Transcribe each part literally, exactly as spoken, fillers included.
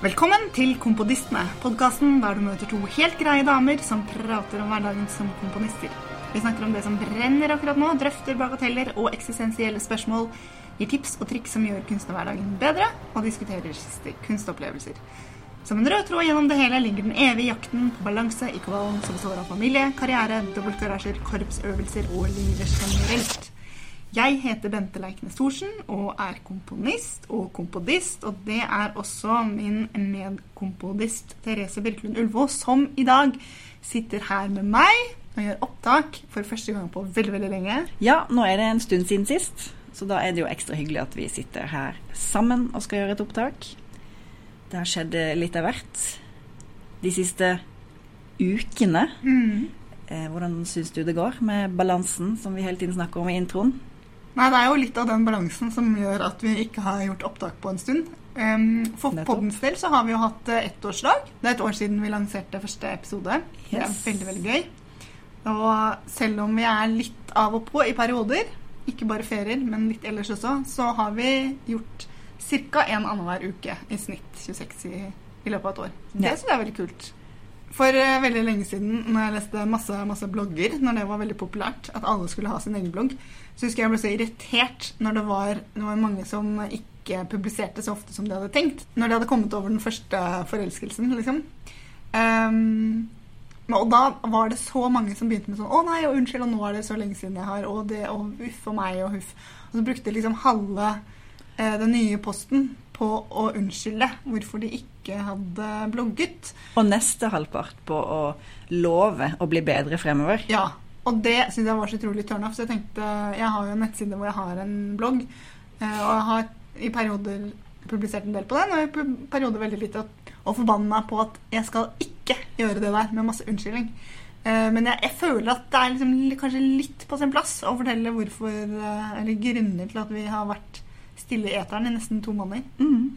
Velkommen til Kompodistene, podcasten der du møter to helt greie damer som prater om hverdagen som komponister. Vi snakker om det som brenner akkurat nå, drøfter bagateller og eksistensielle spørsmål, gir tips og trikk som gjør kunstnerhverdagen bedre, og diskuterer siste kunstopplevelser. Som en rød tråd gjennom det hele ligger den evige jakten på balanse i kvalen som består av familie, karriere, dobbeltgarasjer, korpsøvelser og livet generelt. Jeg heter Bente Leiknes Thorsen og er komponist og kompodist, og det er også min medkompodist Therese Birklund Ulvo, som i dag sitter her med meg og gjør opptak for første gang på veldig, veldig lenge. Ja, nå er det en stund siden sist, så da er det jo ekstra hyggelig at vi sitter her sammen og skal gjøre et opptak. Det har skjedd litt av hvert de siste ukene. Mm. Hvordan synes du det går med balansen som vi hele tiden snakker om i introen? Nei, det er jo litt av den balansen som gjør at vi ikke har gjort opptak på en stund. Um, for poddens del så har vi jo hatt ettårsdag. Det er et år siden vi lanserte første episode. Yes. Det er veldig, veldig gøy. Og selv om vi er litt av og på i perioder, ikke bare ferier, men litt ellers også, så har vi gjort cirka en annen hver uke i snitt, tjueseks i, i løpet av et år. Ja. Det synes jeg er veldig kult. For uh, veldig lenge siden, når jeg leste masse, masse blogger, når det var veldig populært at alle skulle ha sin egen blogg, så husker jeg ble så irritert når det var, det var mange som ikke publiserte så ofte som de hadde tenkt, når de hadde kommet over den første forelskelsen, liksom. Um, og da var det så mange som begynte med sånn, å nei, og unnskyld, og nå er det så lenge siden jeg har, og det, og uff, og meg, og huff. Og så brukte liksom halve uh, den nye posten på å unnskylde hvorfor de ikke hadde blogget. Og neste halvpart på å love å bli bedre fremover. Ja, og det synes jeg var så utrolig turn-off, så jeg tenkte, jeg har jo en nettside hvor jeg har en blogg, og jeg har i perioder publisert en del på den, og i perioder veldig lite, og forbannet meg på at jeg skal ikke gjøre det der med masse unnskyldning. Men jeg, jeg føler at det er liksom, kanskje litt på sin plass å fortelle hvorfor, eller grunner til at vi har vært stille eteren i nesten to måneder. Mm.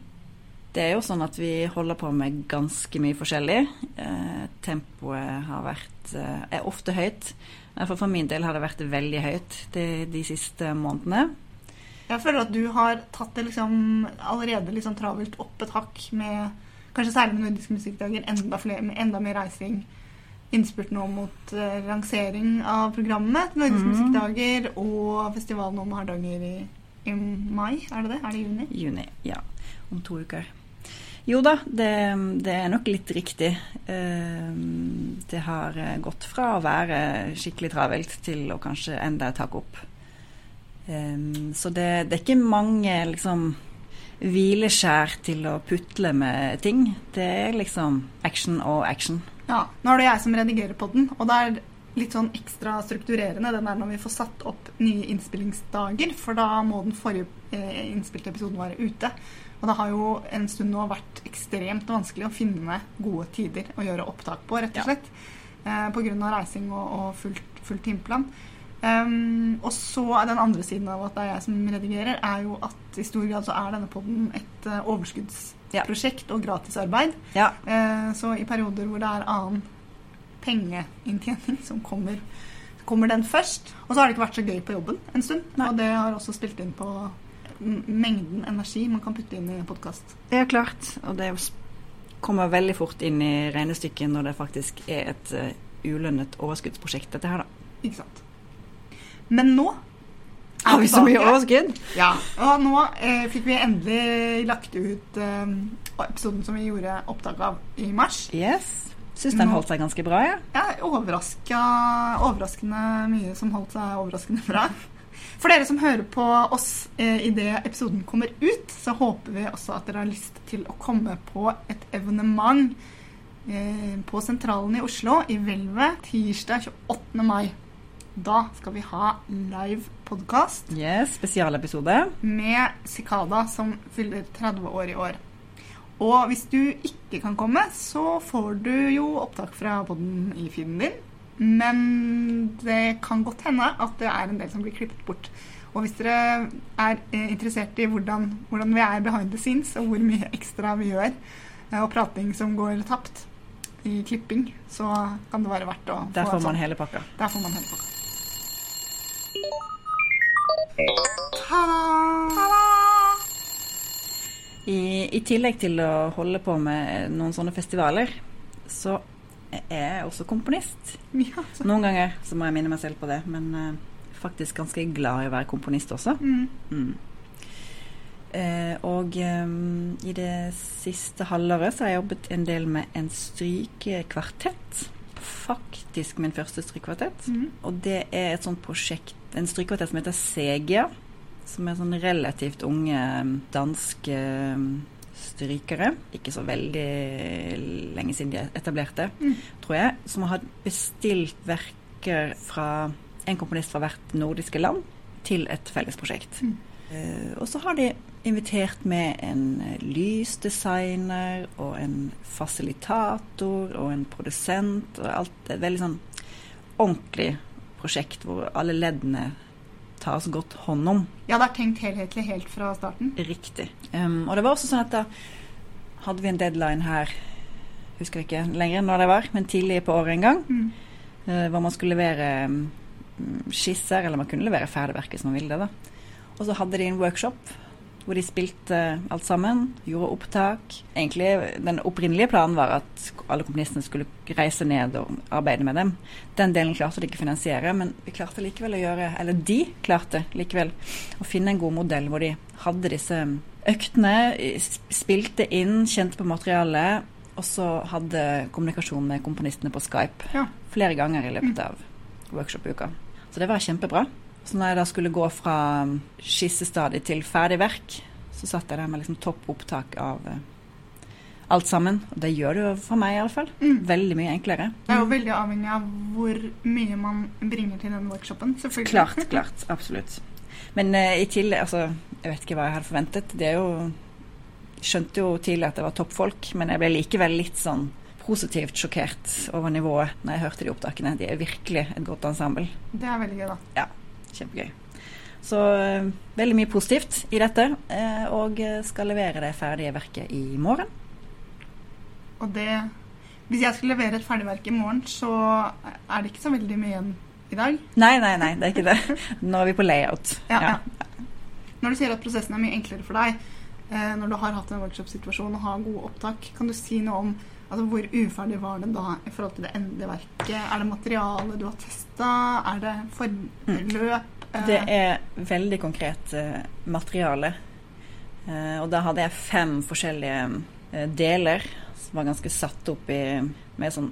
Det er jo sånn at vi holder på med ganske mye forskjellig. Eh, tempoet har vært, eh, er ofte høyt. For, for min del har det vært veldig høyt de, de siste månedene. Jeg føler at du har tatt det liksom, allerede liksom travelt opp et hakk med, kanskje særlig med Nordisk musikdager, enda, flere, enda mer reising, innspurt nå mot eh, lansering av programmet til Nordisk mm. musikdager og festivalen om Hardanger i I mai, er det det? Er det juni? Juni, ja. Om to uker. Jo da, det, det er nok litt riktig. Det har gått fra å være skikkelig travelt til å kanskje enda takke opp. Så det, det er ikke mange liksom, hvileskjær til å putle med ting. Det er liksom action og action. Ja, nå er det jeg som redigerer podden, og det er litt sånn ekstra strukturerende den er når vi får satt opp nye innspillingsdager, for da må den forrige eh, innspilte episoden være ute, og det har jo en stund nå vært ekstremt vanskelig å finne gode tider å gjøre opptak på, rett og slett, ja. eh, på grunn av reising og, og fullt, fullt timeplan. Um, og så er den andre siden av at det er jeg som redigerer, er jo at i stor grad så er denne podden et uh, overskuddsprosjekt, ja. Og gratisarbeid, ja. eh, så i perioder hvor det er annen pengeinntjening som kommer, kommer den først. Og så har det ikke vært så gøy på jobben en stund. Nei. Og det har også spilt inn på mengden energi man kan putte inn i podcast. Det er klart, og det kommer veldig fort inn i regnestykket når det faktisk er et uh, ulønnet overskuddsprosjekt dette her da. Ikke sant. Men nå har vi så mye overskudd. Ja, og nå eh, fikk vi endelig lagt ut eh, episoden som vi gjorde opptak av i mars. Yes. Synes den holdt seg ganske bra, ja? Ja, overraskende mye som holdt seg overraskende bra. For dere som hører på oss eh, i det episoden kommer ut, så håper vi også at dere har lyst til å komme på et evenement eh, på sentralen i Oslo, i Velvet, tirsdag tjueåttende mai. Da skal vi ha live podcast. Yes, spesialepisode. Med Cicada, som fyller tretti år i år. Og hvis du ikke kan komme, så får du jo opptak fra podden i feeden din. Men det kan godt hende at det er en del som blir klippet bort. Og hvis dere er interessert i hvordan, hvordan vi er behind the scenes, og hvor mye ekstra vi gjør, og prating som går tapt i klipping, så kan det være verdt å få. Der får man hele pakka. Der får man hele pakka. Ta-da! Ta-da! I, I tillegg til å holde på med noen sånne festivaler, så er jeg også komponist. Ja, så. Noen ganger så må jeg minne meg selv på det, men eh, faktisk ganske glad I å være komponist også. Mm. Mm. Eh, og eh, I det siste halvåret så har jeg jobbet en del med en strykekvartett. Faktisk min første strykekvartett. Mm. Og det er et sånt prosjekt, en strykekvartett som heter SEGA, som er sånn relativt unge danske strykere, ikke så veldig lenge siden de etablerte, mm. tror jeg, som har bestilt verker fra en komponist fra hvert nordiske land til et felles prosjekt. Mm. Uh, og så har de invitert med en lysdesigner og en fasilitator og en produsent og alt et veldig sånn ordentlig prosjekt hvor alle leddene ta oss godt hånd om. Ja, det har tenkt helhetlig helt fra starten. Riktig. Um, og det var også sånn at da hadde vi en deadline her, husker jeg ikke lenger når det var, men tidlig på året en gang, mm. uh, hvor man skulle levere um, skisser, eller man kunne levere ferdigverket som man ville da. Og så hadde de en workshop, hvor de spilte alt sammen, gjorde opptak. Egentlig, den opprinnelige planen var at alle komponistene skulle reise ned og arbeide med dem. Den delen klarte de ikke å finansiere, men vi klarte likevel å gjøre, eller de klarte likevel å finne en god modell hvor de hadde disse øktene, spilte inn, kjente på materialet, og så hadde kommunikasjon med komponistene på Skype ja. Flere ganger i løpet av workshop-uka. Så det var kjempebra. Så når jeg da skulle gå fra skissestadiet til ferdig verk, så satt jeg der med liksom topp opptak av alt sammen. Og det gjør det jo for meg i alle fall. Mm. Veldig mye enklere. Det er jo veldig avhengig av hvor mye man bringer til den workshopen, selvfølgelig. Klart, klart, absolutt. Men uh, i tillegg, altså, jeg vet ikke hva jeg hadde forventet. Det er jo, skjønte jo tidlig at det var toppfolk, men jeg ble likevel litt sånn positivt sjokkert over nivået når jeg hørte de opptakene. De er virkelig et godt ensemble. Det er veldig gøy da. Ja. Kjempegøy. Så uh, veldig mye positivt I dette, uh, og skal levere det ferdige verket I morgen. Og det, hvis jeg skulle levere et ferdig verk I morgen, så er det ikke så veldig mye igjen I dag? Nei, nei, nei, det er ikke det. Nå er vi på layout. Ja, ja. Ja. Når du sier at prosessen er mye enklere for deg, uh, når du har hatt en workshop-situasjon og har gode opptak, kan du si noe om altså, hvor uferdig var det da I forhold til det endelige verket? Er det materialet du har testet? Er det forløp? Mm. Det er veldig konkret uh, materiale. Uh, og da hadde jeg fem forskjellige uh, deler som var ganske satt opp I, med sånn,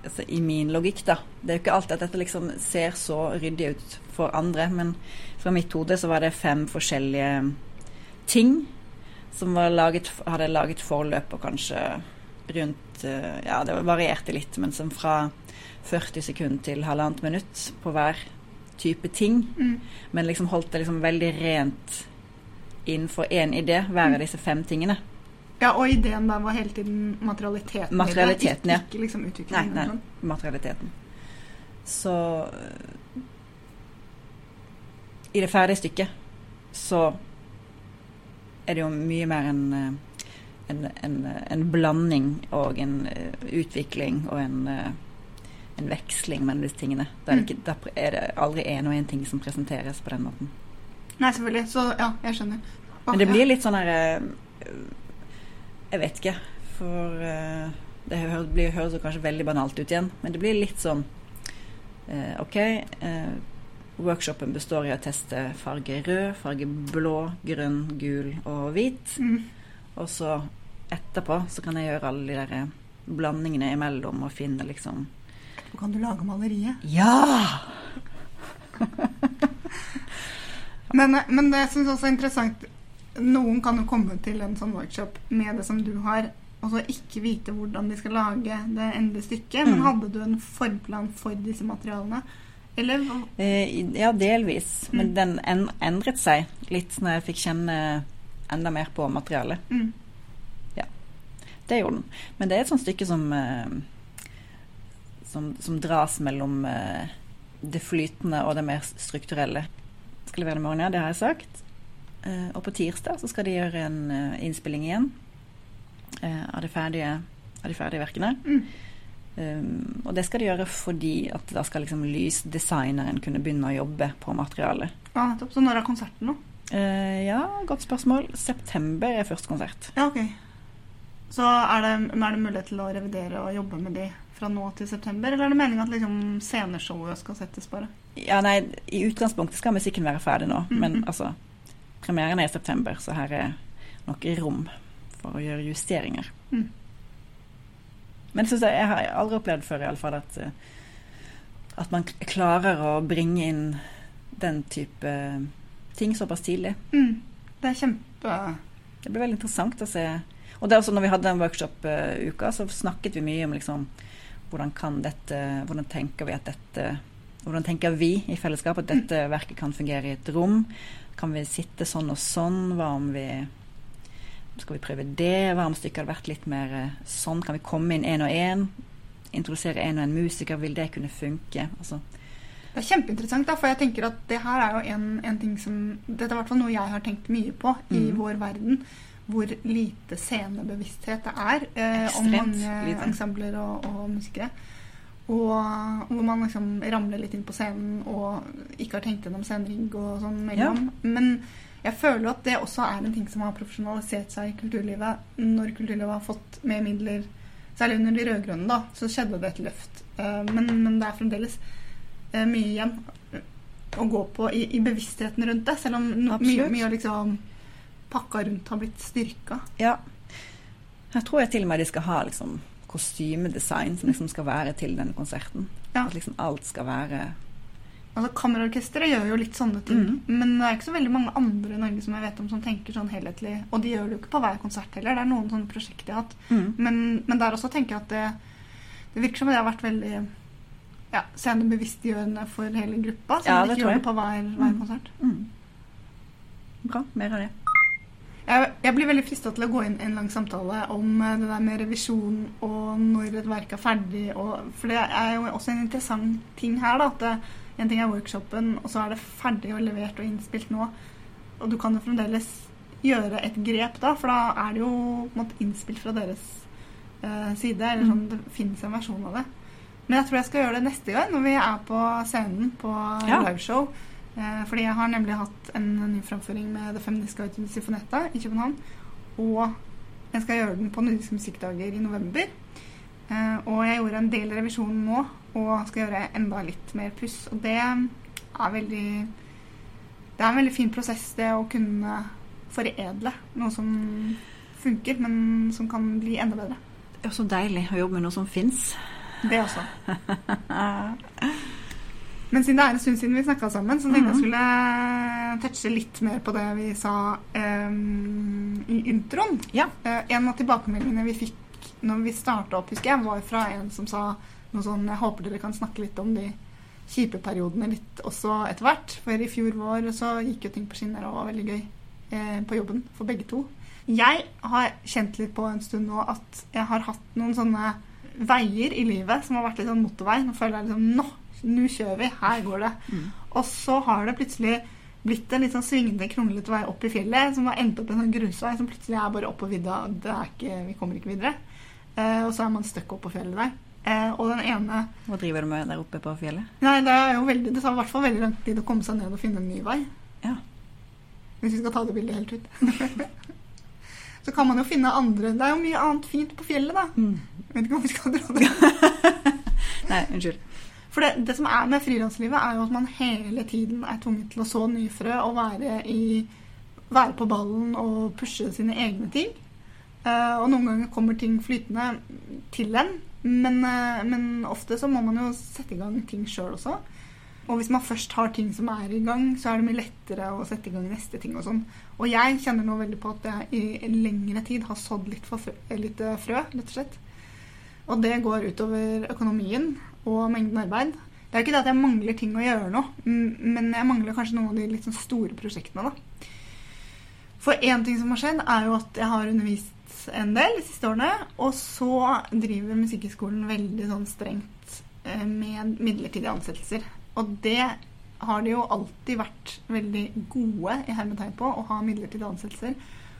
altså, I min logikk. Da. Det er jo ikke alltid at dette liksom ser så ryddig ut for andre, men fra mitt hode så var det fem forskjellige ting som var laget, hadde laget forløp og kanskje rundt, ja det varierte litt, men som fra førti sekunder til halvannet minutt på hver type ting, mm. men liksom holdt det liksom veldig rent innenfor en idé, hver av disse fem tingene. Ja, og ideen der var hele tiden materialiteten. Materialiteten, ja. Ikke liksom utviklingen. Nei, nei, materialiteten. Så I det ferdige stykket så er det jo mye mer enn En, en, en blanding og en uh, utvikling og en, uh, en veksling mellom disse tingene. Da er det, ikke, da er det aldri en og en ting som presenteres på den måten. Nei, selvfølgelig. Så ja, jeg skjønner. Okay. Men det blir litt sånn her, uh, jeg vet ikke, for uh, det høres, blir, høres kanskje veldig banalt ut igjen, men det blir litt sånn, uh, ok, uh, workshopen består I å teste farge rød, farge blå, grønn, gul og hvit. Mm. Og så etterpå så kan jeg gjøre alle de der blandingene imellom og finne liksom... Etterpå kan du lage maleriet. Ja! men, men det synes jeg også er interessant. Noen kan jo komme til en sånn workshop med det som du har, og så ikke vite hvordan de skal lage det endelige stykket. Mm. Men hadde du en forplan for disse materialene? Eller? Ja, delvis. Mm. Men den endret seg litt når jeg fikk kjenne... enda mer på materialet. Mm. Ja, det gjorde den. Men det er et sånt stykke som, som, som dras mellom det flytende og det mer strukturelle. Jeg skal levere det I morgen, ja, det har jeg sagt. Og på tirsdag så skal de gjøre en innspilling igjen av de ferdige, av de ferdige verkene. Mm. Um, og det skal de gjøre fordi at da skal liksom lysdesigneren kunne begynne å jobbe på materialet. Ja, nettopp. Så når er konserten nå? Uh, ja, godt spørsmål. September er første konsert. Ja, ok. Så er det, er det mulighet til å revidere og jobbe med de fra nå til september, eller er det meningen at liksom sceneshowet skal settes bare? Ja, nei, i utgangspunktet skal musikken være ferdig nå, mm-hmm. men altså, premieren er i september, så her er nok rom for å gjøre justeringer. Mm. Men jeg synes jeg, jeg har aldri opplevd før i alle fall at, at man klarer å bringe inn den type ting såpass tidlig. Mm. Det er kjempe... Det blir veldig interessant å se. Og det er også når vi hadde den workshop-uka, så snakket vi mye om liksom, hvordan kan dette, hvordan tenker vi at dette, hvordan tenker vi i fellesskap at dette verket kan fungere i et rom? Kan vi sitte sånn og sånn? Hva om vi... Skal vi prøve det? Varmstykket hadde vært litt mer sånn. Kan vi komme inn en og en? Introdusere en og en musiker? Vil det kunne funke? Altså. Det er kjempeinteressant da, for jeg tenker at det her er jo en, en ting som... Dette er i hvert fall noe jeg har tenkt mye på i mm. vår verden. Hvor lite scenebevissthet det er eh, om mange lite. Ensembler og, og musikere. Og hvor man liksom ramler litt inn på scenen og ikke har tenkt gjennom scenerigg og sånn mellom. Ja. Men... Jeg føler at det også er en ting som har profesjonalisert seg i kulturlivet. Når kulturlivet har fått mer midler, særlig under de rødgrønne da, så skjedde det et løft. Men, men det er fremdeles mye igjen å gå på i, i bevisstheten rundt det, selv om mye, mye liksom pakka rundt har blitt styrket. Ja, jeg tror jeg til og med de skal ha liksom, kostymedesign som liksom skal være til denne konserten. Ja. At liksom alt skal være... Altså, kammerorkesteret gjør jo litt sånne ting, mm. men det er ikke så veldig mange andre i Norge som jeg vet om som tenker sånn helhetlig, og de gjør det jo ikke på hver konsert heller, det er noen sånne prosjekter jeg har hatt, mm. men, men der også tenker jeg at det, det virker som det har vært veldig ja, scenebevisstgjørende for hele gruppa, så ja, de ikke gjør det på hver, hver konsert. Mm. Bra, mer av det. Jeg, jeg blir veldig fristet til å gå inn en lang samtale om det der med revisjon og når et verk er ferdig, og, for det er jo også en interessant ting her da, at det, en ting er workshopen, og så er det ferdig og levert og innspilt nå. Og du kan jo fremdeles gjøre et grep da, for da er det jo på en måte, innspilt fra deres eh, side, eller sånn, det finnes en versjon av det. Men jeg tror jeg skal gjøre det neste gang, når vi er på scenen på ja. Liveshow. Eh, fordi jeg har nemlig hatt en ny framføring med det feministiske Arturne Sinfonietta i København, og jeg skal gjøre den på Nordisk musikdager i november. Uh, og jeg gjorde en del revisjon nå, og skal gjøre enda litt mer puss. Og det er veldig, det er en veldig fin prosess det å kunne foredle noe som funker, men som kan bli enda bedre. Det er også deilig å jobbe med noe som finnes. Det også. Men siden det er en stund siden vi snakket sammen, så tenkte jeg skulle touche litt mer på det vi sa um, i introen. Ja. Uh, en av tilbakemeldingene vi fikk når vi startet opp, husker jeg, var fra en som sa noe sånn, jeg håper dere kan snakke litt om de kjipe periodene litt også etter hvert, for i fjor vår så gikk jo ting på skinner og var veldig gøy eh, på jobben for begge to. Jeg har kjent litt på en stund nå at jeg har hatt noen sånne veier i livet som har vært litt sånn motorvei. Nå føler jeg liksom, nå, nå kjører vi, her går det. Mm. Og så har det plutselig blitt en litt sånn svingende, kronglete vei opp i fjellet, som har endt opp en sånn grusvei som plutselig er bare opp og vidda, det er ikke, vi kommer ikke videre. Eh, og så er man støkket opp på fjellet der. Eh, og den ene... Hva driver du med der oppe på fjellet? Nei, det er jo veldig, det tar i hvert fall veldig langt tid å komme seg ned og finne en ny vei. Ja. Hvis vi skal ta det bildet helt ut. Så kan man jo finne andre... Det er jo mye annet fint på fjellet da. Mm. Vet ikke om vi skal dra det. Nei, unnskyld. For det, det som er med frilanslivet er jo at man hele tiden er tvunget til å så nye frø og være, i, være på ballen og pushe sine egne ting. Uh, og noen ganger kommer ting flytende til en, men, uh, men ofte så må man jo sette i gang ting selv også. Og hvis man først har ting som er i gang, så er det mye lettere å sette i gang neste ting og sånn. Og jeg kjenner nå veldig på at jeg i lengre tid har sådd litt, frø, litt frø, rett og slett. Og det går utover økonomien og mengden arbeid. Det er jo ikke det at jeg mangler ting å gjøre nå, men jeg mangler kanskje noen av de litt sånn store prosjektene da. For en ting som har skjedd er jo at jeg har undervist en del de siste årene, og så driver Musikkhøgskolen veldig sånn strengt med midlertidige ansettelser. Og det har det jo alltid vært veldig gode i hermetegn på, å ha midlertidige ansettelser.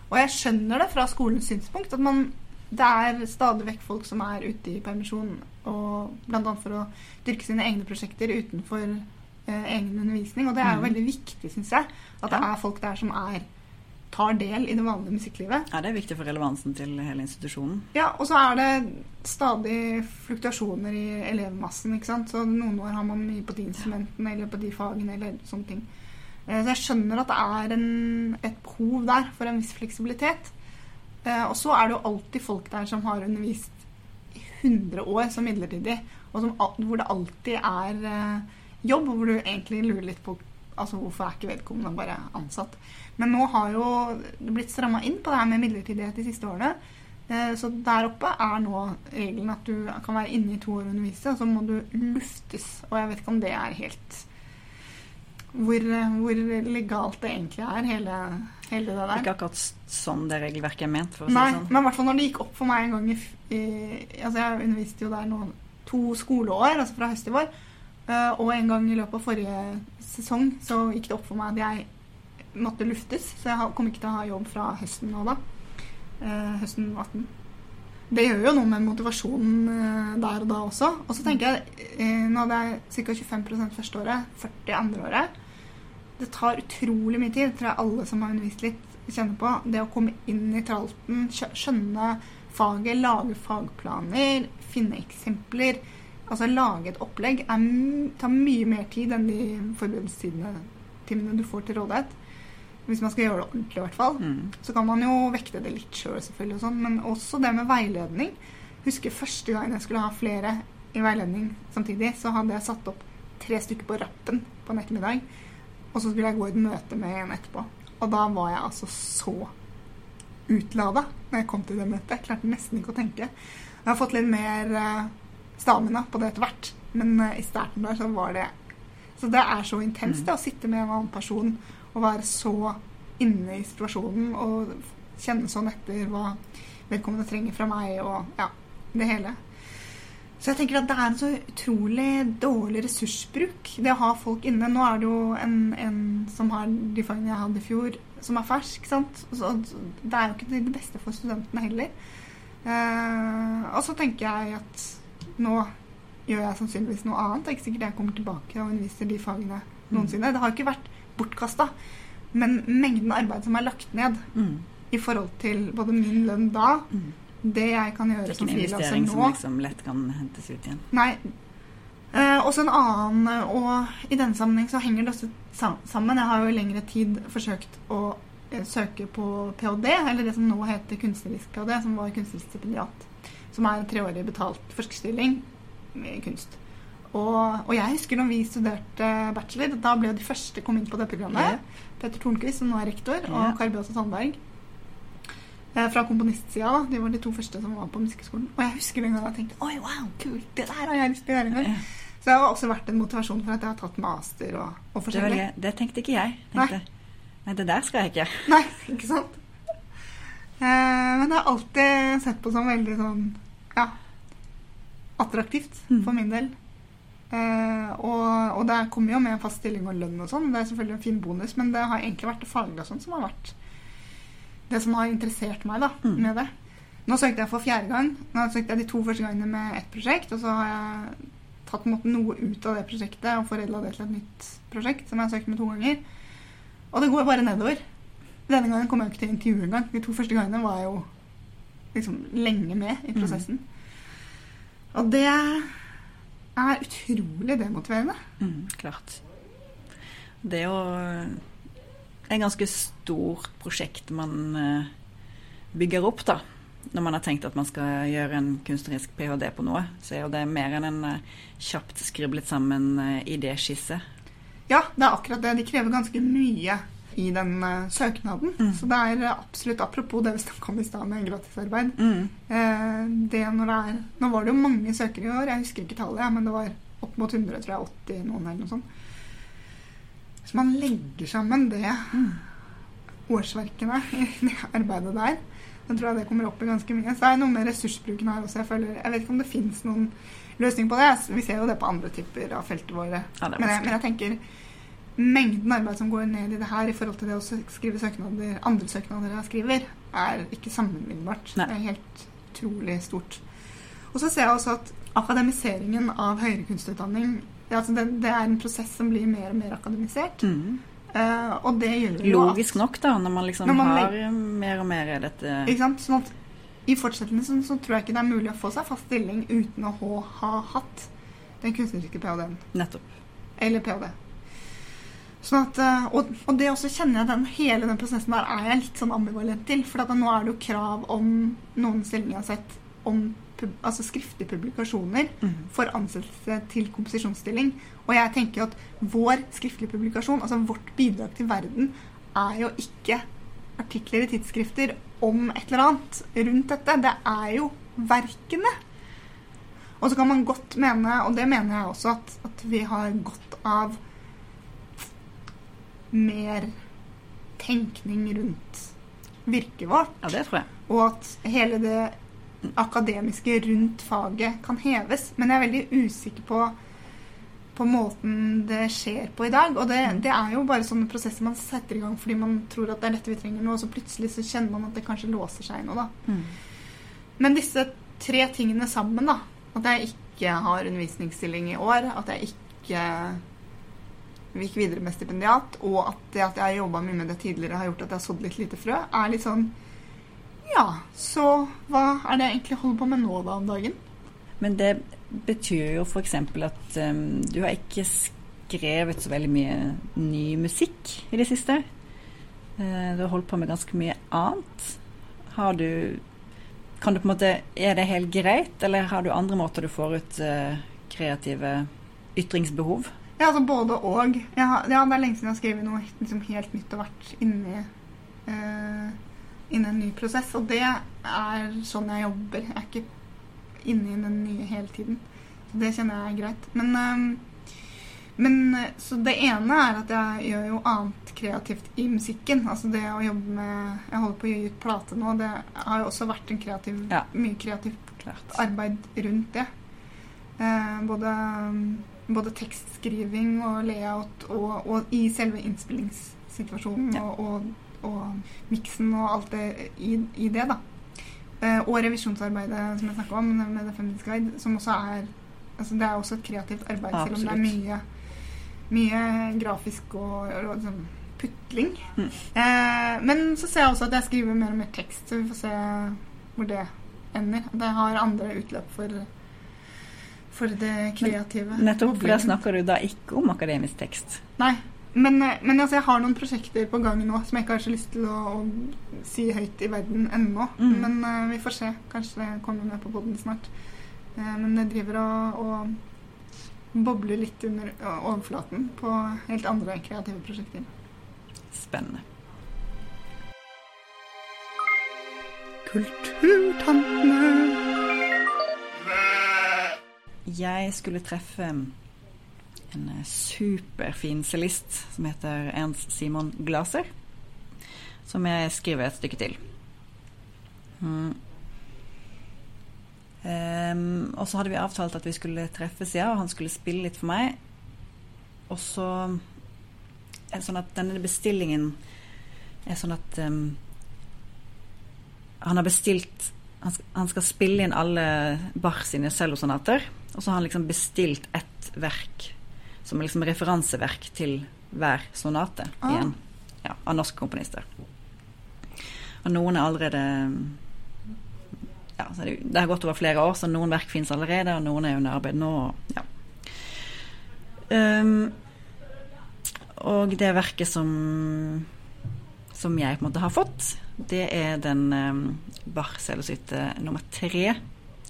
Og jeg skjønner det fra skolens synspunkt, at man... Det er stadig vekk folk som er ute i permisjon, og blant annet for å dyrke sine egne prosjekter utenfor egen undervisning, og det er jo veldig viktig, synes jeg, at det er folk der som er, tar del I det vanlige musikklivet. Ja, det er viktig for relevansen til hele institusjonen. Ja, og så er det stadig fluktuasjoner I elevmassen, ikke sant? Så noen år har man mye på de instrumentene, eller på de fagene, eller sånne ting. Så jeg skjønner at det er en, et behov der for en viss fleksibilitet. Og så er det jo alltid folk der som har undervist I hundre år som midlertidig, og som, hvor det alltid er jobb, hvor du egentlig lurer litt på altså hvorfor er ikke vedkommende bare ansatt. Men nå har jo det blitt strammet inn på det her med midlertidighet de siste årene, så der oppe er nå regelen at du kan være inne I to år og undervise, og så må du luftes, og jeg vet ikke om det er helt hvor, hvor legalt det egentlig er, hele, hele det der. Ikke akkurat sånn det regelverket er ment, for å si Nei, sånn. Men I hvert fall når det gikk opp for meg en gang, I, altså jeg underviste jo der nå to skoleår, altså fra høst I vår, og en gang I løpet av forrige sesong så gikk det opp for meg at jeg måtte luftes, så jeg kom ikke til å ha jobb fra høsten nå da, høsten atten. Det gjør jo noe med motivasjonen der og da også, og så tenker jeg, nå hadde jeg cirka tjuefem prosent første året, førti andre året, det tar utrolig mye tid, tror jeg alle som har undervist litt kjenner på, det å komme inn I tralten, skjønne faget, lage fagplaner, finne eksempler, Altså, lage et opplegg er, tar mye mer tid enn de forberedelsestimene du får til rådighet. Hvis man skal gjøre det ordentlig I hvert fall, mm. så kan man jo vekte det litt selv selvfølgelig og sånn, men også det med veiledning. Husker første gang jeg skulle ha flere I veiledning samtidig, så hadde jeg satt opp tre stykker på rappen på en ettermiddag, og så skulle jeg gå I et møte med en etterpå. Og da var jeg altså så utladet når jeg kom til det møtet. Jeg klarte nesten ikke å tenke. Jeg har fått litt mer... stamina på det etter hvert, men I starten der så var det, så det er så intenst det, å sitte med en annen person og være så inne I situasjonen og kjenne sånn etter hva vedkommende trenger fra meg og ja, det hele. Så jeg tenker at det er en så utrolig dårlig ressursbruk, det å ha folk inne. Nå er det jo en, en som har de fagene jeg hadde I fjor, som er fersk, sant? Så det er jo ikke det beste for studentene heller. Eh, og så tenker jeg at nå gjør jeg sannsynligvis noe annet. Det er ikke sikkert jeg kommer tilbake og underviser de fagene noensinne. Det har ikke vært bortkastet, men mengden arbeid som er lagt ned mm. I forhold til både min lønn da, mm. det jeg kan gjøre som frilanser nå. Det er ikke en investering som liksom lett kan hentes ut igjen. Nei. Eh, også en annen, og I den sammenheng så henger det også sammen. Jeg har jo I lengre tid forsøkt å eh, søke på PhD, eller det som nå heter kunstnerisk PhD, som var kunstnerisk stipendiat. Som er en treårig betalt forskerstilling med kunst. Og, og jeg husker når vi studerte bachelor, da ble de første kom inn på det programmet. Yeah. Peter Tornqvist, som nå er rektor, yeah. og Karlborg og Sandberg. Eh, fra komponistsida, de var de to første som var på musikkskolen. Og jeg husker den gangen jeg tenkte, oi, wow, kult, det der har jeg lyst til å gjøre en gang. Yeah. Så det har også vært en motivasjon for at jeg har tatt master og, og forskjellig. Det, det tenkte ikke jeg. Tenkte, nei. nei, det der skal jeg ikke. Nei, ikke sant? Men det har alltid sett på som veldig sånn, ja, attraktivt for min del. Eh, og, og det kommer jo med en fast stilling og lønn og sånn. Det er selvfølgelig en fin bonus, men det har egentlig vært det faglige og sånn som har vært det som har interessert meg da, med det. Nå søkte jeg for fjerde gang. Nå søkte jeg de to første gangene med ett prosjekt, og så har jeg tatt noe ut av det prosjektet og foredlet det til et nytt prosjekt som jeg har søkt med to ganger. Og det går bare nedover. Denne gangen kom jeg ikke til intervju en gang. De to første gangene var jeg jo liksom lenge med I prosessen. Mm. Og det er utrolig demotiverende. Mm, klart. Det er jo en ganske stor prosjekt man bygger opp da. Når man har tenkt at man skal gjøre en kunstnerisk PhD på noe, så er jo det mer enn en kjapt skriblet sammen idéskisse. Ja, det er akkurat det. De krever ganske mye I den uh, søknaden. Mm. Så det er absolutt, apropos det vi snakket om I stedet med gratisarbeid, mm. eh, det når det er, nå var det jo mange søkere I år, jeg husker ikke tallet, ja, men det var opp mot hundre, tror jeg, åtti noen eller noe sånt. Så man legger sammen det mm. årsverkene I det arbeidet der, da tror jeg det kommer opp I ganske mye. Så det er noe med ressursbruken her også, jeg føler, jeg vet ikke om det finnes noen løsning på det, vi ser jo det på andre typer av feltet våre, ja, men, jeg, men jeg tenker, mengden arbeid som går ned I det her I forhold til det å skrive søknader, andre søknader jeg skriver, er ikke sammenlignbart. Nei. Det er helt utrolig stort. Og så ser jeg også at akademiseringen av høyere kunstutdanning altså det, det er en prosess som blir mer og mer akademisert. Mm. Uh, og det gjør jo logisk at, nok da, når man liksom når man har legger, mer og mer dette. Ikke sant? Sånn at i fortsettelsen så, så tror jeg ikke det er mulig å få seg fast stilling uten å ha, ha hatt den kunstneriske P H D-en. Nettopp. Eller P H D. Sånn at, og, og det også kjenner jeg den, hele den prosessen der er jeg litt sånn ambivalent til, for at nå er det jo krav om noen stillinger jeg har sett om pub, altså skriftlige publikasjoner mm. for ansettelse til komposisjonsstilling, og jeg tenker at vår skriftlige publikasjon, altså vårt bidrag til verden, er jo ikke artikler I tidsskrifter om et eller annet rundt dette, det er jo verkene. Og så kan man godt mene, og det mener jeg også, at, at vi har godt av mer tenkning rundt virket vårt. Ja, det tror jeg. Og at hele det akademiske rundt faget kan heves, men jeg er veldig usikker på på måten det skjer på I dag, og det, det er jo bare sånne prosesser man setter I gang fordi man tror at det er dette vi trenger nå, og så plutselig så kjenner man at det kanskje låser seg nå da. Mm. Men disse tre tingene sammen da, at jeg ikke har undervisningsstilling I år, at jeg ikke vi gikk videre med stipendiat, og at det at jeg har jobbet mye med det tidligere har gjort at jeg har sådd litt lite frø, er litt sånn, ja, så hva er det jeg egentlig holder på med nå da om dagen? Men det betyr jo for eksempel at um, du har ikke skrevet så veldig mye ny musikk I det siste. Uh, du har holdt på med ganske mye annet. Har du, kan du på en måte, er det helt greit, eller har du andre måter du får ut uh, kreative ytringsbehov? Ja, altså både og. Jeg har, ja, det er lenge siden jeg har skrevet noe liksom, helt nytt og vært inne, uh, inne I en ny prosess, og det er sånn jeg jobber. Jeg er ikke inne I den nye hele tiden, så det kjenner jeg er greit. Men, um, men så det ene er at jeg gjør jo annet kreativt I musikken, altså det å jobbe med, jeg holder på å gjøre ut plate nå, det har jo også vært en kreativ, ja. Mye kreativt Klart. Arbeid rundt det. Uh, både... Um, både tekstskriving og layout og, og I selve innspillingssituasjonen ja. og, og, og miksen og alt det I, I det da eh, og revisjonsarbeidet som jeg snakket om med The Feminist Guide som også er, altså det er også et kreativt arbeid ja, selv om det er mye mye grafisk og, og sånn putling mm. eh, men så ser jeg også at jeg skriver mer og mer tekst så vi får se hvor det ender det har andre utløp for for det kreative. Men nettopp, for da snakker du da ikke om akademisk tekst. Nei, men, men altså, jeg har noen prosjekter på gang nå, som jeg ikke har så lyst til å, å si høyt I verden ennå, mm. men uh, vi får se. Kanskje det kommer med på podden snart. Uh, men det driver og, og bobler litt under overflaten på helt andre kreative prosjekter. Spennende. Kulturtantene! Jeg skulle treffe en superfin cellist som heter Jens Simon Glaser, som jeg skriver et stykke til. Mm. Um, og så hadde vi avtalt at vi skulle treffes, ja, og han skulle spille litt for meg. Og så er det sånn at denne bestillingen er sånn at um, han har bestilt... Han skal, han skal spille inn alle Bach sine cellosonater, og så har han liksom bestilt ett verk som liksom referanseverk til hver sonate ah. igjen, ja, av norske komponister. Og noen er allerede, ja, så det, det har gått over flere år, så noen verk finnes allerede, og noen er under arbeid nå, og, ja. Um, og det verket som, som jeg på en måte har fått, det er den um, Bach-cellosyte nummer tre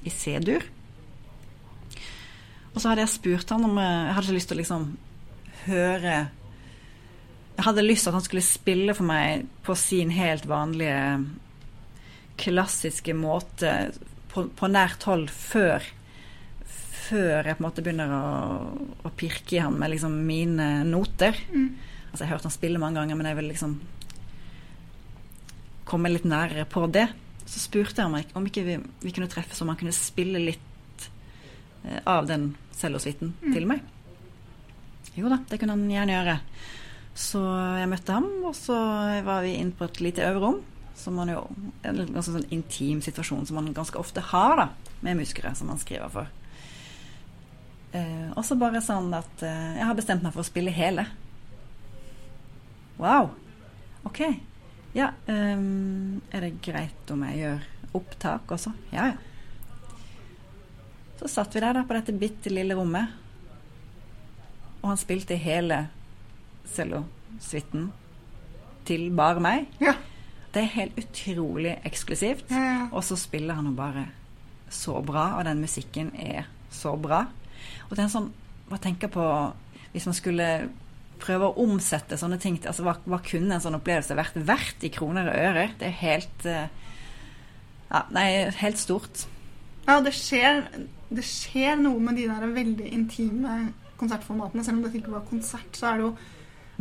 I C-dur. Og så hadde jeg spurt han om, jeg hadde lyst til å liksom høre, jeg hadde lyst til at han skulle spille for meg på sin helt vanlige, klassiske måte, på, på nært hold før, før jeg på en måte begynner å, å pirke I han med liksom mine noter. Mm. Altså jeg har hørt han spille mange ganger, men jeg vil liksom komme litt nærere på det. Så spurte jeg meg om ikke vi, vi kunne treffes om han kunne spille litt eh, av den cellosuiten mm. til meg. Jo da, det kunne han gjerne gjøre. Så jeg møtte ham, og så var vi inne på et lite øverom, som man jo, en ganske sånn intim situasjon som man ganske ofte har da, med musikere som man skriver for. Eh, og så bare sånn at eh, jeg har bestemt meg for å spille hele. Wow, ok. Ja, um, er det greit om jeg gjør opptak også? Ja, ja. Så satt vi der da på dette bitte lille rommet, og han spilte hele cello-suiten til bare meg. Ja. Det er helt utrolig eksklusivt, ja, ja. Og så spiller han jo bare så bra, og den musikken er så bra. Og det er en sånn, hva tenker på, hvis man skulle prøve å omsette sånne ting, altså hva, hva kunne en sånn opplevelse vært verdt i kroner og ører? Det er helt, ja, nei, helt stort. Ja, det skjer, det skjer noe med de der veldig intime konsertformatene, selv om det ikke var konsert, så er det jo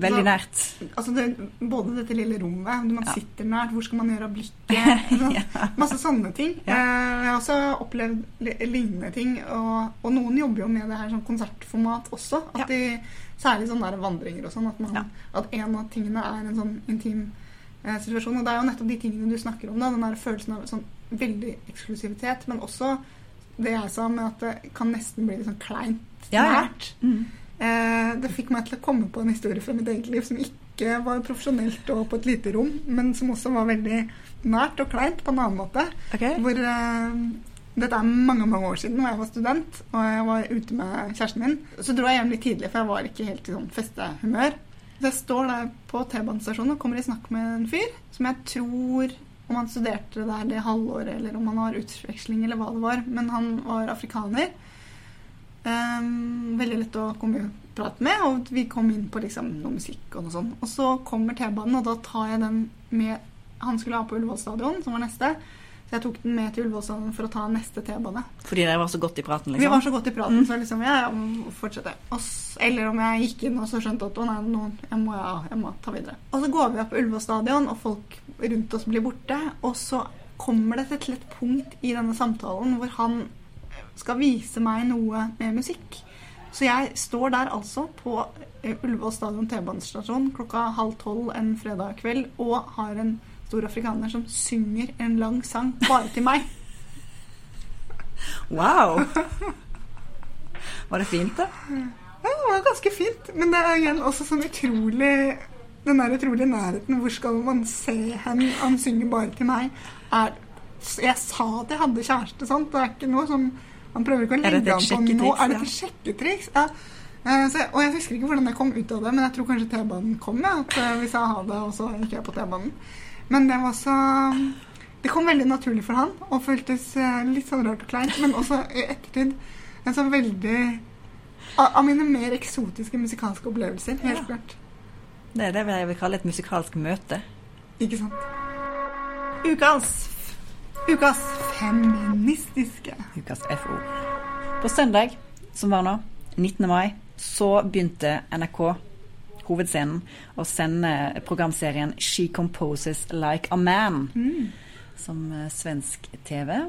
veldig nært. Altså det, både dette lille rommet, man ja. Sitter nært, hvor skal man gjøre av blikket? ja. Masse sånne ting. Ja. Jeg har også opplevd lignende ting, og, og noen jobber jo med det her sånn konsertformat også, at ja. De, særlig sånne der vandringer og sånn, at, man, ja. At en av tingene er en sånn intim eh, situasjon, og det er jo nettopp de tingene du snakker om da, den der følelsen av sånn veldig eksklusivitet, men også det jeg sa med at det kan nesten bli litt sånn kleint ja, nært. Ja, mm. Eh, det fikk meg til å komme på en historie fra mitt eget liv som ikke var profesjonelt og på et lite rom, men som også var veldig nært og kleint på en annen måte. Okay. Hvor, eh, dette er mange, mange år siden, og jeg var student, og jeg var ute med kjæresten min. Så dro jeg hjem litt tidlig, for jeg var ikke helt i sånn festehumør. Så jeg står der på T-banestasjonen og kommer i snakk med en fyr, som jeg tror, om han studerte der det halvåret, eller om han har utveksling, eller hva det var, men han var afrikaner. Um, veldig lett å komme og prate med, og vi kom inn på liksom noe musikk og noe sånt, og så kommer T-banen, og da tar jeg den med, han skulle ha på Ullevålstadion som var neste, så jeg tok den med til Ullevålstadion for å ta neste T-bane fordi dere var så godt i praten liksom? Vi var så godt i praten, mm. så liksom ja, jeg fortsetter og, eller om jeg gikk inn og så skjønte at nei, nå, jeg, må, ja, jeg må ta videre, og så går vi opp på Ullevålstadion og folk rundt oss blir borte, og så kommer det til et punkt i denne samtalen hvor han skal vise meg noe med musikk. Så jeg står der altså på Ullevål Stadion T-banestasjon klokka halv tolv en fredag kveld og har en stor afrikaner som synger en lang sang bare til meg. Wow! Var det fint da? Ja, det var ganske fint, men det er igjen også sånn utrolig, den der utrolig nærheten, hvor skal man se henne, han synger bare til meg, er, jeg sa at jeg hadde kjæreste, sant? Det er ikke noe som han prøver ikke å legge an på nå. Er det et sjekketriks? Ja. Så, og jeg husker ikke hvordan jeg kom ut av det, men jeg tror kanskje T-banen kom, ja, at hvis jeg hadde det, og så gikk jeg på T-banen. Men det var så, det kom veldig naturlig for han, og føltes litt sånn rart og kleint, men også i ettertid en sånn veldig, av mine mer eksotiske musikalske opplevelser, helt ja. Klart. Det er det jeg vil kalle et musikalsk møte. Ikke sant? Ukas Ukas feministiske Ukas F O. På søndag, som var nå, nittende mai, så begynte N R K Hovedscenen å sende programserien She Composes Like a Man, mm. som svensk T V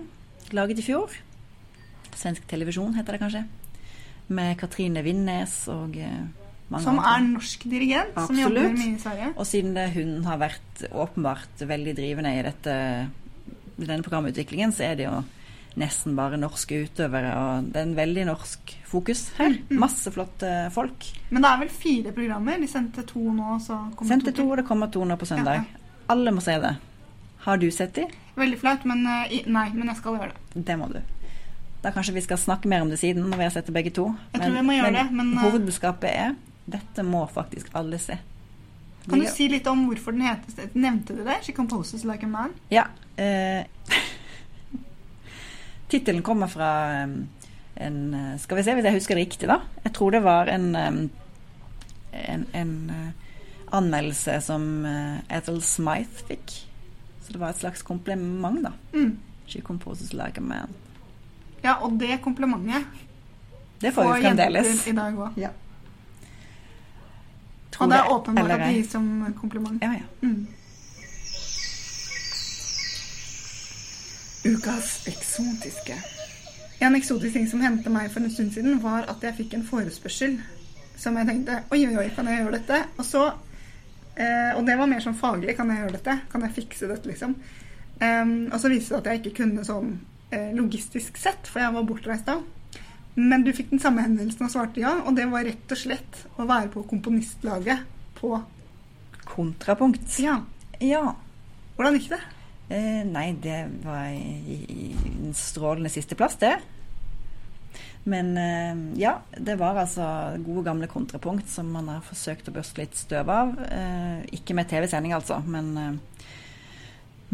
laget i fjor. Svensk televisjon heter det kanskje. Med Katrine Vinnes og mange som andre. Er norsk dirigent, absolutt. Som jobber mye i Sverige. Og siden hun har vært åpenbart veldig drivende i dette i denne programutviklingen, så er det jo nesten bare norske utøvere, og det er en veldig norsk fokus her. Masse flotte folk. Men det er vel fire programmer? De sendte to nå, så kommer sendte to, to og det kommer to nå på søndag. Ja, ja. Alle må se det. Har du sett de? Veldig flaut, men nei, men jeg skal gjøre det. Det må du. Da kanskje vi skal snakke mer om det siden, når vi har sett det begge to. Jeg men, tror vi må gjøre men, det, men hovedbudskapet er, dette må faktisk alle se. Kan du si litt om hvorfor den heter? Nevnte du det? She Composes Like a Man? Ja. Eh, titelen kommer fra en, skal vi se hvis jeg husker det riktig da. Jeg tror det var en, en, en anmeldelse som Ethel Smyth fikk. Så det var et slags kompliment da. Mm. She Composes Like a Man. Ja, og det komplimentet det får vi fremdeles. I dag også. Ja. Og det er åpenbart at de som kompliment. Ja, ja. Mm. Ukas eksotiske. En eksotisk ting som hentet meg for en stund siden var at jeg fikk en forespørsel som jeg tenkte, oi, oi, oi, kan jeg gjøre dette? Og så, eh, og det var mer sånn faglig, kan jeg gjøre dette? Kan jeg fikse dette, liksom? Um, og så viste det at jeg ikke kunne sånn eh, logistisk sett, for jeg var bortreist da. Men du fikk den samme henvendelsen og svarte ja, og det var rett og slett å være på komponistlaget på Kontrapunkt. Ja. Ja. Hvordan gikk det? Eh, nei, det var i, i en strålende siste plass det. Men eh, ja, det var altså gode gamle Kontrapunkt som man har forsøkt å børste litt støv av. Eh, ikke med tv-sending altså, men eh,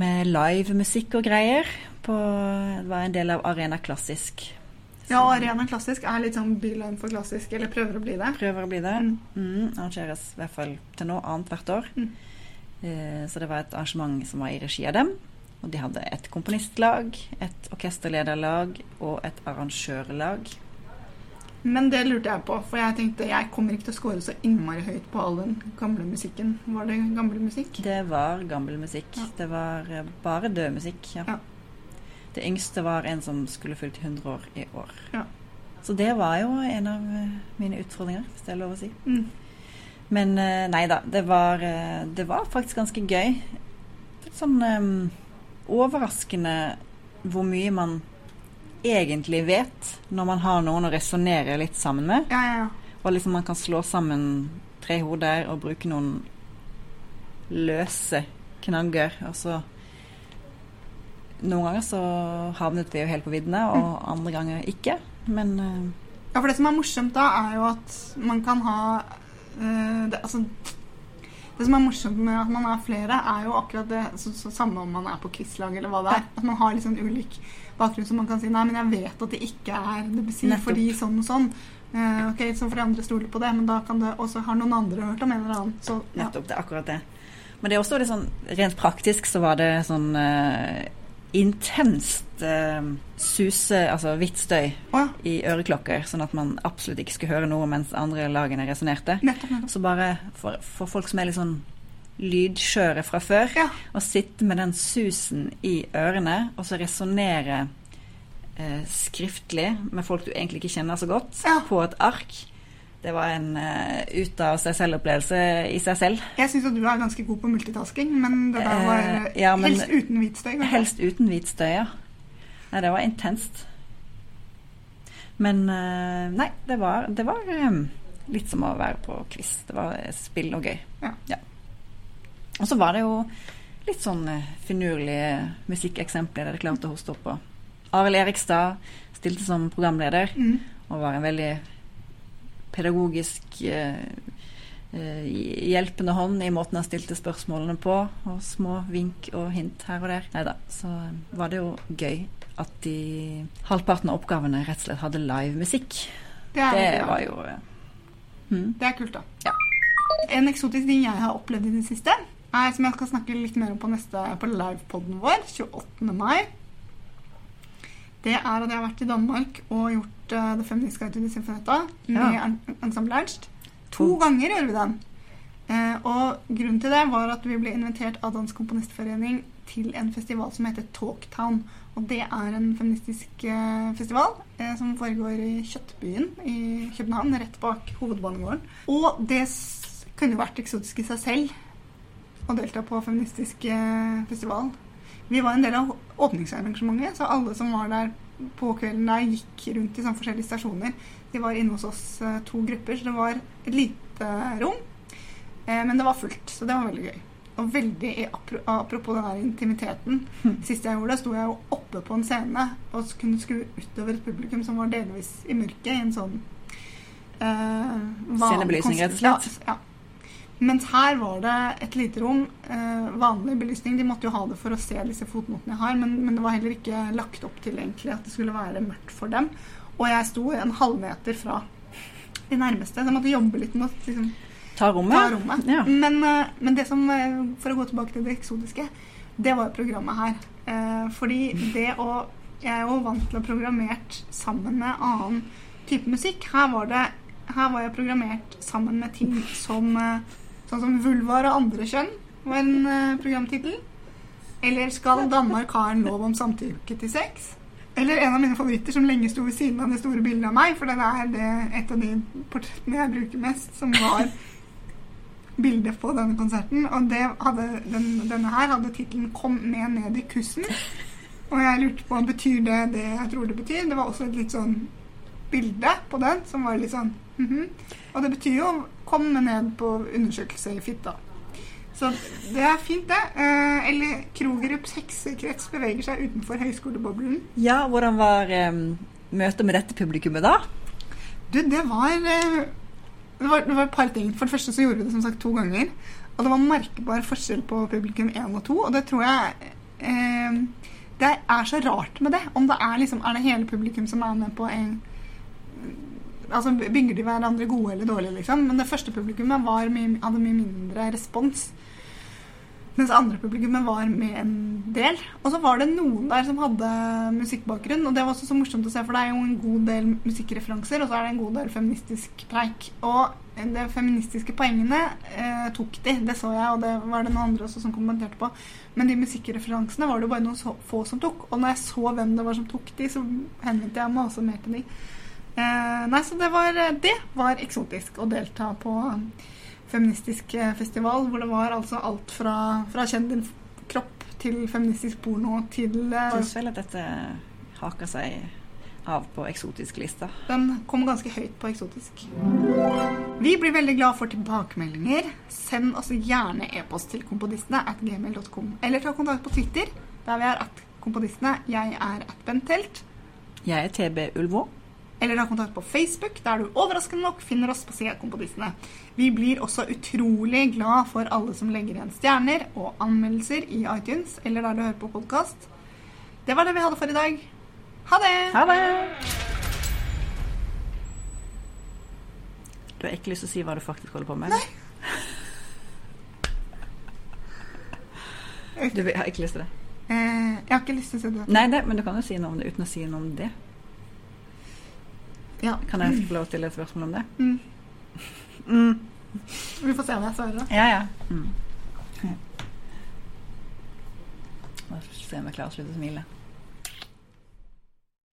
med live musikk og greier. På, det var en del av Arena Klassisk. Ja, Arena Klassisk er litt sånn byland for klassisk, eller prøver å bli det. Prøver å bli det. Mm. Mm, arrangeres i hvert fall til nå, annet hvert år. Mm. Eh, så det var et arrangement som var i regi av dem, og de hadde et komponistlag, et orkesterlederlag og et arrangørlag. Men det lurte jeg på, for jeg tenkte, jeg kommer ikke til å score så innmari høyt på all den gamle musikken. Var det gammel musikk? Det var gammel musikk. Ja. Det var bare død musikk, ja. Ja. Det yngste var en som skulle fylt hundre år i år. Ja. Så det var jo en av mine utfordringer, hvis det er lov å si. Mm. Men nei da, det var, det var faktisk ganske gøy. Litt sånn um, overraskende hvor mye man egentlig vet når man har noen å resonere litt sammen med. Ja, ja, ja. Og liksom man kan slå sammen tre hoder og bruke noen løse knagger, og så... Noen ganger så havnet vi jo helt på viddene, og mm. andre ganger ikke, men... Uh... Ja, for det som er morsomt da, er jo at man kan ha... Uh, det, altså, det som er morsomt med at man er flere, er jo akkurat det, så, så samme om man er på quizlag eller hva det er, at man har liksom ulik bakgrunn som man kan si, nei, men jeg vet at det ikke er, det betyr fordi sånn og sånn. Uh, ok, så for de andre stoler på det, men da kan det også ha noen andre hørt om en eller annen. Så, ja. Nettopp, det er akkurat det. Men det er også litt sånn, rent praktisk så var det sånn... Uh, intenst eh, suse, altså hvitt støy oh, ja. I øreklokker, sånn at man absolutt ikke skulle høre noe mens andre lagene resonerte. Nettopp, nettopp. Så bare for, for folk som er litt sånn lydskjøre fra før, ja. Og sitte med den susen i ørene, og så resonere eh, skriftlig med folk du egentlig ikke kjenner så godt, ja. På et ark. Det var en uh, ut av seg selv-opplevelse i seg selv. Jeg synes at du er ganske god på multitasking, men det der var uh, ja, men, helst uten hvitstøy. Helst uten hvitstøy, ja. Nei, det var intenst. Men uh, nei, det var, det var um, litt som å være på quiz. Det var spill og gøy. Ja. Ja. Og så var det jo litt sånn finurlige musikkeksempler der det klarte å hoste opp på. Arel Erikstad stilte som programleder, mm. og var en veldig... pedagogisk eh, eh, hjelpende hånd i måten han stilte spørsmålene på, og små vink og hint her og der. Neida, så var det jo gøy at de halvparten av oppgavene rett og slett hadde live musikk. Det, det var jo... Eh, hmm. Det er kult da. Ja. En eksotisk ting jeg har opplevd i det siste, er som jeg skal snakke litt mer om på neste på livepodden vår, tjueåttende mai. Det er at jeg har vært i Danmark og gjort uh, det feministiske Arturne Sinfonietta med ja. Ensemble Ernst. To ganger gjorde vi den. Uh, og grunnen til det var at vi ble invitert av Dansk Komponistforening til en festival som heter Talk Town. Og det er en feministisk uh, festival uh, som foregår i Kjøttbyen i København, rett bak Hovedbanegården. Og det s- kunne jo vært eksotisk i seg selv å delta på feministisk uh, festival. Vi var en del av åpningsarrangementet, så alle som var der på kvelden der gikk rundt i sånne forskjellige stasjoner. De var inne hos oss to grupper, så det var et lite rom, eh, men det var fullt, så det var veldig gøy. Og veldig, apropos den der intimiteten, mm. sist jeg gjorde det, stod jeg jo oppe på en scene og kunne skue utover et publikum som var delvis i mørket i en sånn... Eh, scenebelysning, rett og slett. Ja, ja. Mens her var det et lite rom, eh, vanlig belysning, de måtte jo ha det for å se disse fotnotene jeg har, men, men det var heller ikke lagt opp til egentlig at det skulle være mørkt for dem. Og jeg sto en halvmeter fra de nærmeste, så jeg måtte jobbe litt med å liksom, ta rommet. Ta rommet. Ja. Men, eh, men det som, for å gå tilbake til det eksotiske, det var programmet her. Eh, fordi det å, jeg er jo vant til å programmert sammen med annen type musikk. Her var, det, her var jeg programmert sammen med ting som... Eh, Sånn som vulvar og andre kjønn var en uh, programtitel. Eller skal Danmark ha en lov om samtykke til sex? Eller en av mine favoritter som lenge sto ved siden av det store bildet av meg, for det er det, et av de portrettene jeg bruker mest, som var bildet på denne konserten. Og det hadde, den, denne her hadde titlen «Kom med ned i kussen». Og jeg lurte på, betyr det det jeg tror det betyr? Det var også et litt sånn bilde på den som var litt sånn mm-hmm. Og det betyr jo komme ned på undersøkelse i fitta. Så det er fint det. Eh, eller Krogerups heksekrets beveger seg utenfor høyskoleboblen. Ja, hvordan var eh, møtet med dette publikummet da? Du, det var, eh, det var det var et par ting. For det første så gjorde vi det som sagt to ganger. Og det var merkbar forskjell på publikum én og to. Og det tror jeg eh, det er så rart med det. Om det er liksom, er det hele publikum som er med på en altså bygger de hverandre gode eller dårlige liksom, men det første publikummet var mye, hadde mye mindre respons mens andre publikummet var med en del, og så var det noen der som hadde musikkbakgrunn, og det var også så morsomt å se, for det er jo en god del musikkreferanser, og så er det en god del feministisk preik, og de feministiske poengene eh, tok de, det så jeg, og det var det noen andre også som kommenterte på, men de musikkreferansene var det jo bare noen så, få som tok, og når jeg så hvem det var som tok de, så henvendte jeg meg også mer til de. Eh, nei, så det var, det var eksotisk å delta på feministisk festival, hvor det var altså alt fra, fra kjent kropp til feministisk porno til eh, jeg synes vel at dette haker seg av på eksotisk lista. Den kom ganske høyt på eksotisk. Vi blir veldig glad for tilbakemeldinger. Send oss gjerne e-post til kompodistene at gmail punktum com, eller ta kontakt på Twitter, der vi er at kompodistene. Jeg er at Bentelt. Jeg er T B Ulvo. Eller ta kontakt på Facebook, der du overraskende nok finner oss på siden Kompodistene. Vi blir også utrolig glad for alle som legger igjen stjerner og anmeldelser i iTunes, eller der du hører på podcast. Det var det vi hadde for i dag. Ha det! Ha det! Du har ikke lyst til å si hva du faktisk holder på med? Nei! Du har ikke lyst til det? Eh, jeg har ikke lyst til å si det. Nei, det, men du kan jo si noe om det uten å si noe om det. Ja. Kan jeg få lov til et spørsmål om det? Mm. Mm. Vi får se om jeg svarer da. Ja, ja. Mm. Ja. Da skal vi se om jeg klarer å slutte å smile.